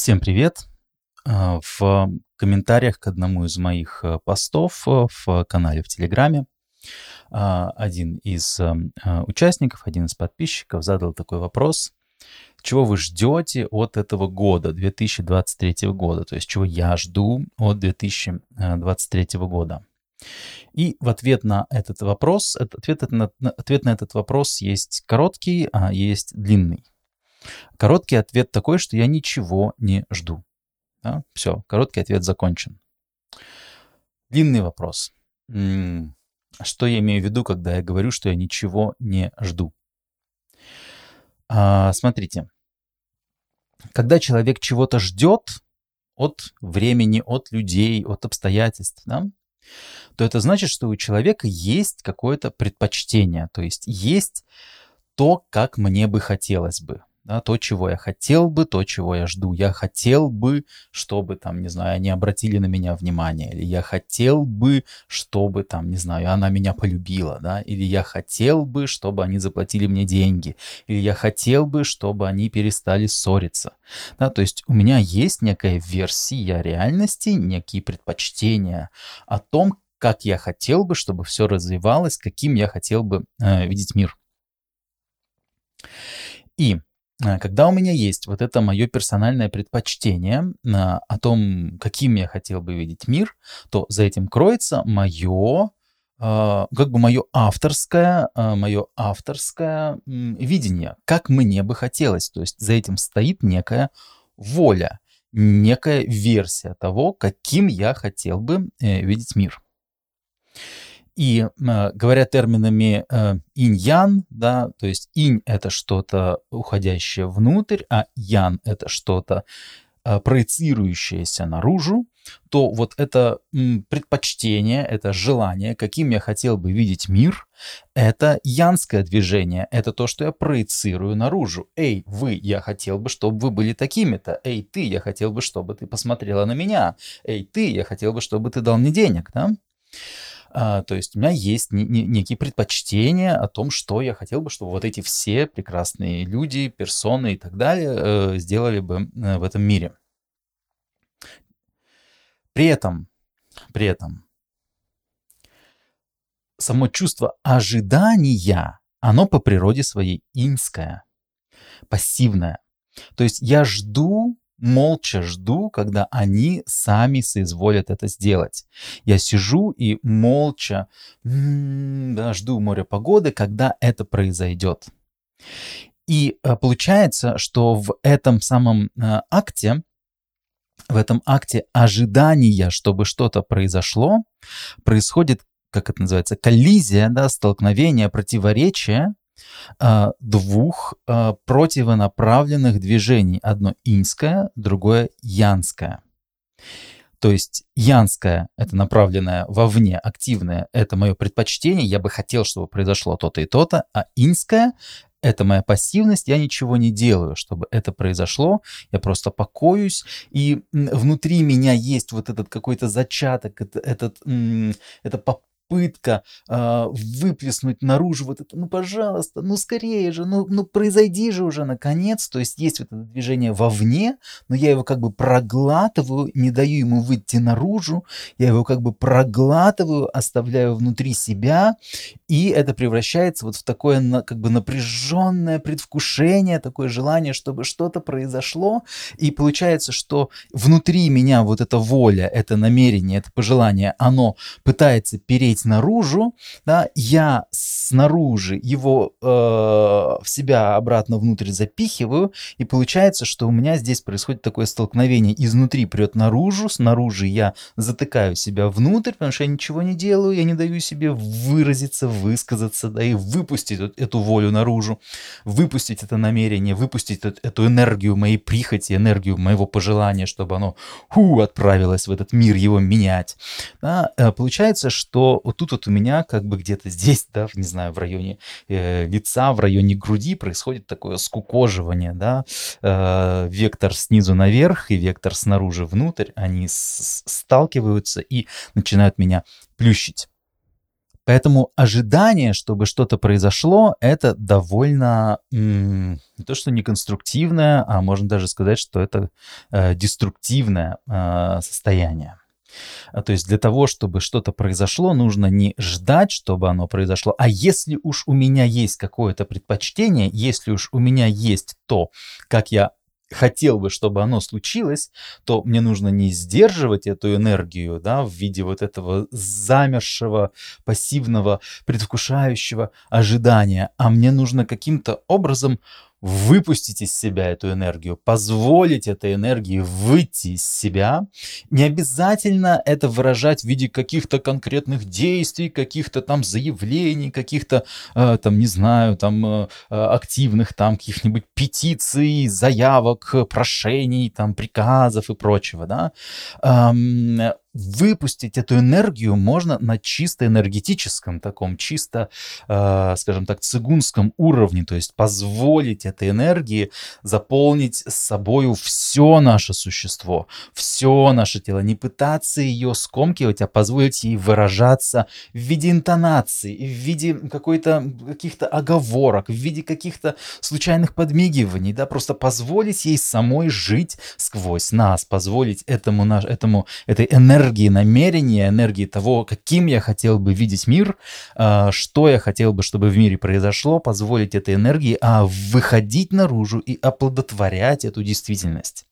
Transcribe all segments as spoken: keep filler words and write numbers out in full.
Всем привет! В комментариях к одному из моих постов в канале в Телеграме один из участников, один из подписчиков задал такой вопрос. Чего вы ждете от этого года, две тысячи двадцать третьего года? То есть чего я жду от две тысячи двадцать третьего года? И в ответ на этот вопрос, ответ на, ответ на этот вопрос есть короткий, а есть длинный. Короткий ответ такой, что я ничего не жду. Да? Все, короткий ответ закончен. Длинный вопрос. Что я имею в виду, когда я говорю, что я ничего не жду? А, смотрите. Когда человек чего-то ждет от времени, от людей, от обстоятельств, да, то это значит, что у человека есть какое-то предпочтение. То есть есть то, как мне бы хотелось бы. Да, то, чего я хотел бы, то, чего я жду. Я хотел бы, чтобы, там, не знаю, они обратили на меня внимание. Или я хотел бы, чтобы, там, не знаю, она меня полюбила. Да? Или я хотел бы, чтобы они заплатили мне деньги. Или я хотел бы, чтобы они перестали ссориться. Да? То есть у меня есть некая версия реальности, некие предпочтения о том, как я хотел бы, чтобы все развивалось, каким я хотел бы э, видеть мир. И когда у меня есть вот это мое персональное предпочтение о том, каким я хотел бы видеть мир, то за этим кроется мое, как бы мое авторское, мое авторское видение, как мне бы хотелось. То есть за этим стоит некая воля, некая версия того, каким я хотел бы видеть мир. И говоря терминами инь-ян, да, то есть инь — это что-то уходящее внутрь, а ян — это что-то проецирующееся наружу, то вот это предпочтение, это желание, каким я хотел бы видеть мир, это янское движение, это то, что я проецирую наружу. Эй, вы, я хотел бы, чтобы вы были такими-то. Эй, ты, я хотел бы, чтобы ты посмотрела на меня. Эй, ты, я хотел бы, чтобы ты дал мне денег, да? То есть у меня есть некие предпочтения о том, что я хотел бы, чтобы вот эти все прекрасные люди, персоны и так далее сделали бы в этом мире. При этом, при этом само чувство ожидания, оно по природе своей иньское, пассивное. То есть я жду... Молча жду, когда они сами соизволят это сделать. Я сижу и молча м-м, да, жду моря погоды, когда это произойдет. И а, получается, что в этом самом а, акте, в этом акте ожидания, чтобы что-то произошло, происходит, как это называется, коллизия, да, столкновение, противоречие двух противонаправленных движений. Одно иньское, другое янское. То есть янское – это направленное вовне, активное – это мое предпочтение, я бы хотел, чтобы произошло то-то и то-то, а иньское – это моя пассивность, я ничего не делаю, чтобы это произошло, я просто покоюсь, и внутри меня есть вот этот какой-то зачаток, этот, это попытка, Пытка э, выплеснуть наружу вот это, ну, пожалуйста, ну, скорее же, ну, ну, произойди же уже, наконец. То есть есть вот это движение вовне, но я его как бы проглатываю, не даю ему выйти наружу, я его как бы проглатываю, оставляю внутри себя, и это превращается вот в такое как бы напряженное предвкушение, такое желание, чтобы что-то произошло, и получается, что внутри меня вот эта воля, это намерение, это пожелание, оно пытается перейти наружу, да, я снаружи его э, в себя обратно внутрь запихиваю, и получается, что у меня здесь происходит такое столкновение. Изнутри прет наружу, снаружи я затыкаю себя внутрь, потому что я ничего не делаю, я не даю себе выразиться, высказаться, да, и выпустить эту волю наружу, выпустить это намерение, выпустить эту энергию моей прихоти, энергию моего пожелания, чтобы оно ху, отправилось в этот мир его менять. Да. Получается, что вот тут вот у меня как бы где-то здесь, да, не знаю, в районе э, лица, в районе груди происходит такое скукоживание, да, э, вектор снизу наверх и вектор снаружи внутрь, они с- сталкиваются и начинают меня плющить. Поэтому ожидание, чтобы что-то произошло, это довольно м- не то, что неконструктивное, а можно даже сказать, что это э, деструктивное э, состояние. То есть для того, чтобы что-то произошло, нужно не ждать, чтобы оно произошло, а если уж у меня есть какое-то предпочтение, если уж у меня есть то, как я хотел бы, чтобы оно случилось, то мне нужно не сдерживать эту энергию, да, в виде вот этого замершего, пассивного, предвкушающего ожидания, а мне нужно каким-то образом выпустить из себя эту энергию, позволить этой энергии выйти из себя. Не обязательно это выражать в виде каких-то конкретных действий, каких-то там заявлений, каких-то, э, там, не знаю, там, э, активных там каких-нибудь петиций, заявок, прошений, там, приказов и прочего, да. Эм, Выпустить эту энергию можно на чисто энергетическом, таком чисто, э, скажем так, цигунском уровне, то есть позволить этой энергии заполнить собою все наше существо, все наше тело, не пытаться ее скомкивать, а позволить ей выражаться в виде интонации, в виде какой-то, каких-то оговорок, в виде каких-то случайных подмигиваний, да, просто позволить ей самой жить сквозь нас, позволить этому, этому, этой энергии, энергии намерения, энергии того, каким я хотел бы видеть мир, что я хотел бы, чтобы в мире произошло, позволить этой энергии а выходить наружу и оплодотворять эту действительность.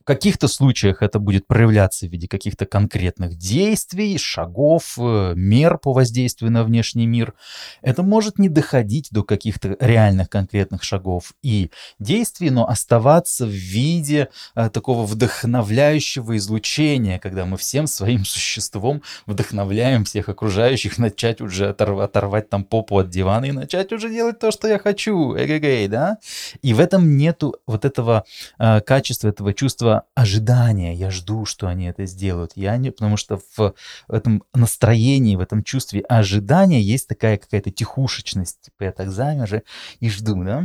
В каких-то случаях это будет проявляться в виде каких-то конкретных действий, шагов, мер по воздействию на внешний мир. Это может не доходить до каких-то реальных конкретных шагов и действий, но оставаться в виде а, такого вдохновляющего излучения, когда мы всем своим существом вдохновляем всех окружающих начать уже оторв- оторвать там попу от дивана и начать уже делать то, что я хочу. Эгэгэй, да? И в этом нету вот этого а, качества, этого чувства ожидания, я жду, что они это сделают, я не, потому что в этом настроении, в этом чувстве ожидания есть такая какая-то тихушечность, типа я так замер и жду, да,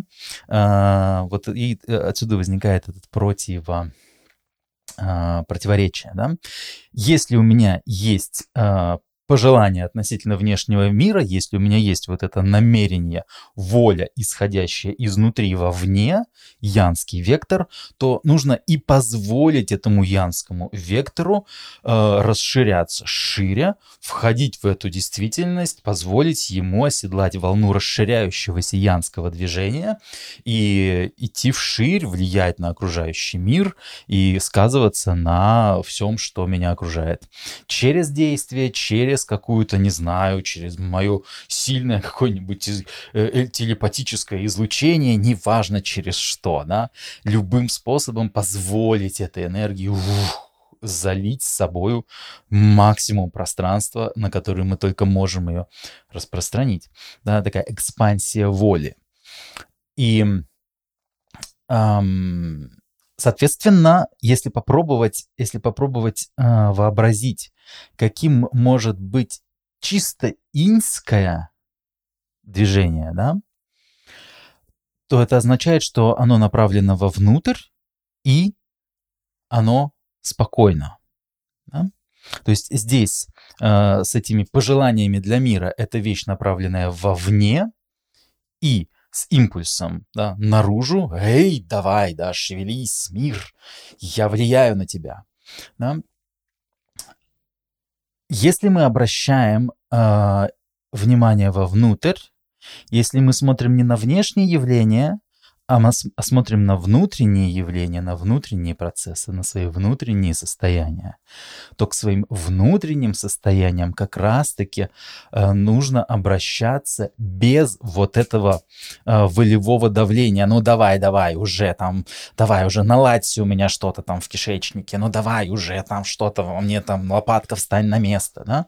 а, вот и отсюда возникает этот противо, а, противоречие, да, если у меня есть а, пожелания относительно внешнего мира, если у меня есть вот это намерение, воля, исходящая изнутри вовне, янский вектор, то нужно и позволить этому янскому вектору э, расширяться шире, входить в эту действительность, позволить ему оседлать волну расширяющегося янского движения и идти вширь, влиять на окружающий мир и сказываться на всем, что меня окружает. Через действие, через какую-то, не знаю, через мое сильное какое-нибудь из, э, телепатическое излучение, неважно через что, да, любым способом позволить этой энергии ух, залить с собою максимум пространства, на которое мы только можем ее распространить. Да, такая экспансия воли. И, эм, соответственно, если попробовать, если попробовать э, вообразить, каким может быть чисто иньское движение, да, то это означает, что оно направлено вовнутрь и оно спокойно. Да? То есть здесь э, с этими пожеланиями для мира это вещь, направленная вовне и с импульсом, да, наружу. «Эй, давай, да, шевелись, мир, я влияю на тебя». Да? Если мы обращаем э, внимание вовнутрь, если мы смотрим не на внешние явления, а мы с- а смотрим на внутренние явления, на внутренние процессы, на свои внутренние состояния, то к своим внутренним состояниям как раз-таки э, нужно обращаться без вот этого э, волевого давления. Ну давай, давай, уже там, давай, уже наладься у меня что-то там в кишечнике, ну давай, уже там что-то во мне там, лопатка, встань на место, да,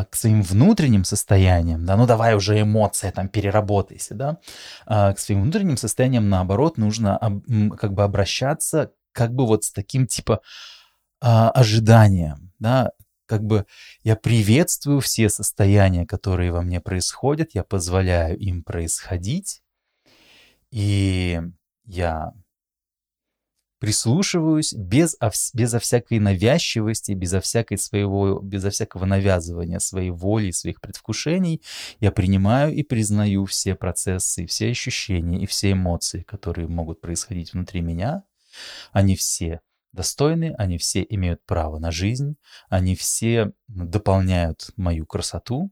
э, к своим внутренним состояниям, да, ну давай уже эмоция там, переработайся, да, э, к своим внутренним состояниям наоборот, нужно как бы обращаться как бы вот с таким типа ожиданием, да, как бы я приветствую все состояния, которые во мне происходят, я позволяю им происходить, и я прислушиваюсь безо, безо всякой навязчивости, безо, всякой своего, безо всякого навязывания своей воли, своих предвкушений. Я принимаю и признаю все процессы, все ощущения и все эмоции, которые могут происходить внутри меня. Они все достойны, они все имеют право на жизнь, они все дополняют мою красоту,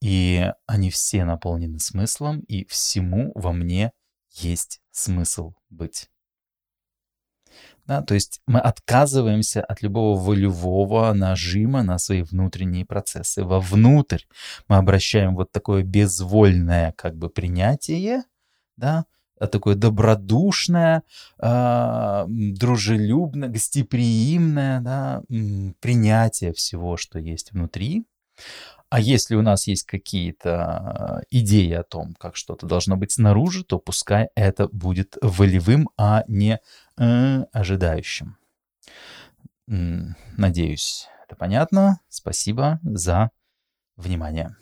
и они все наполнены смыслом, и всему во мне есть смысл быть. Да, то есть мы отказываемся от любого волевого нажима на свои внутренние процессы. Вовнутрь мы обращаем вот такое безвольное как бы принятие, да, такое добродушное, э, дружелюбное, гостеприимное, да, принятие всего, что есть внутри. А если у нас есть какие-то идеи о том, как что-то должно быть снаружи, то пускай это будет волевым, а не э, ожидающим. Надеюсь, это понятно. Спасибо за внимание.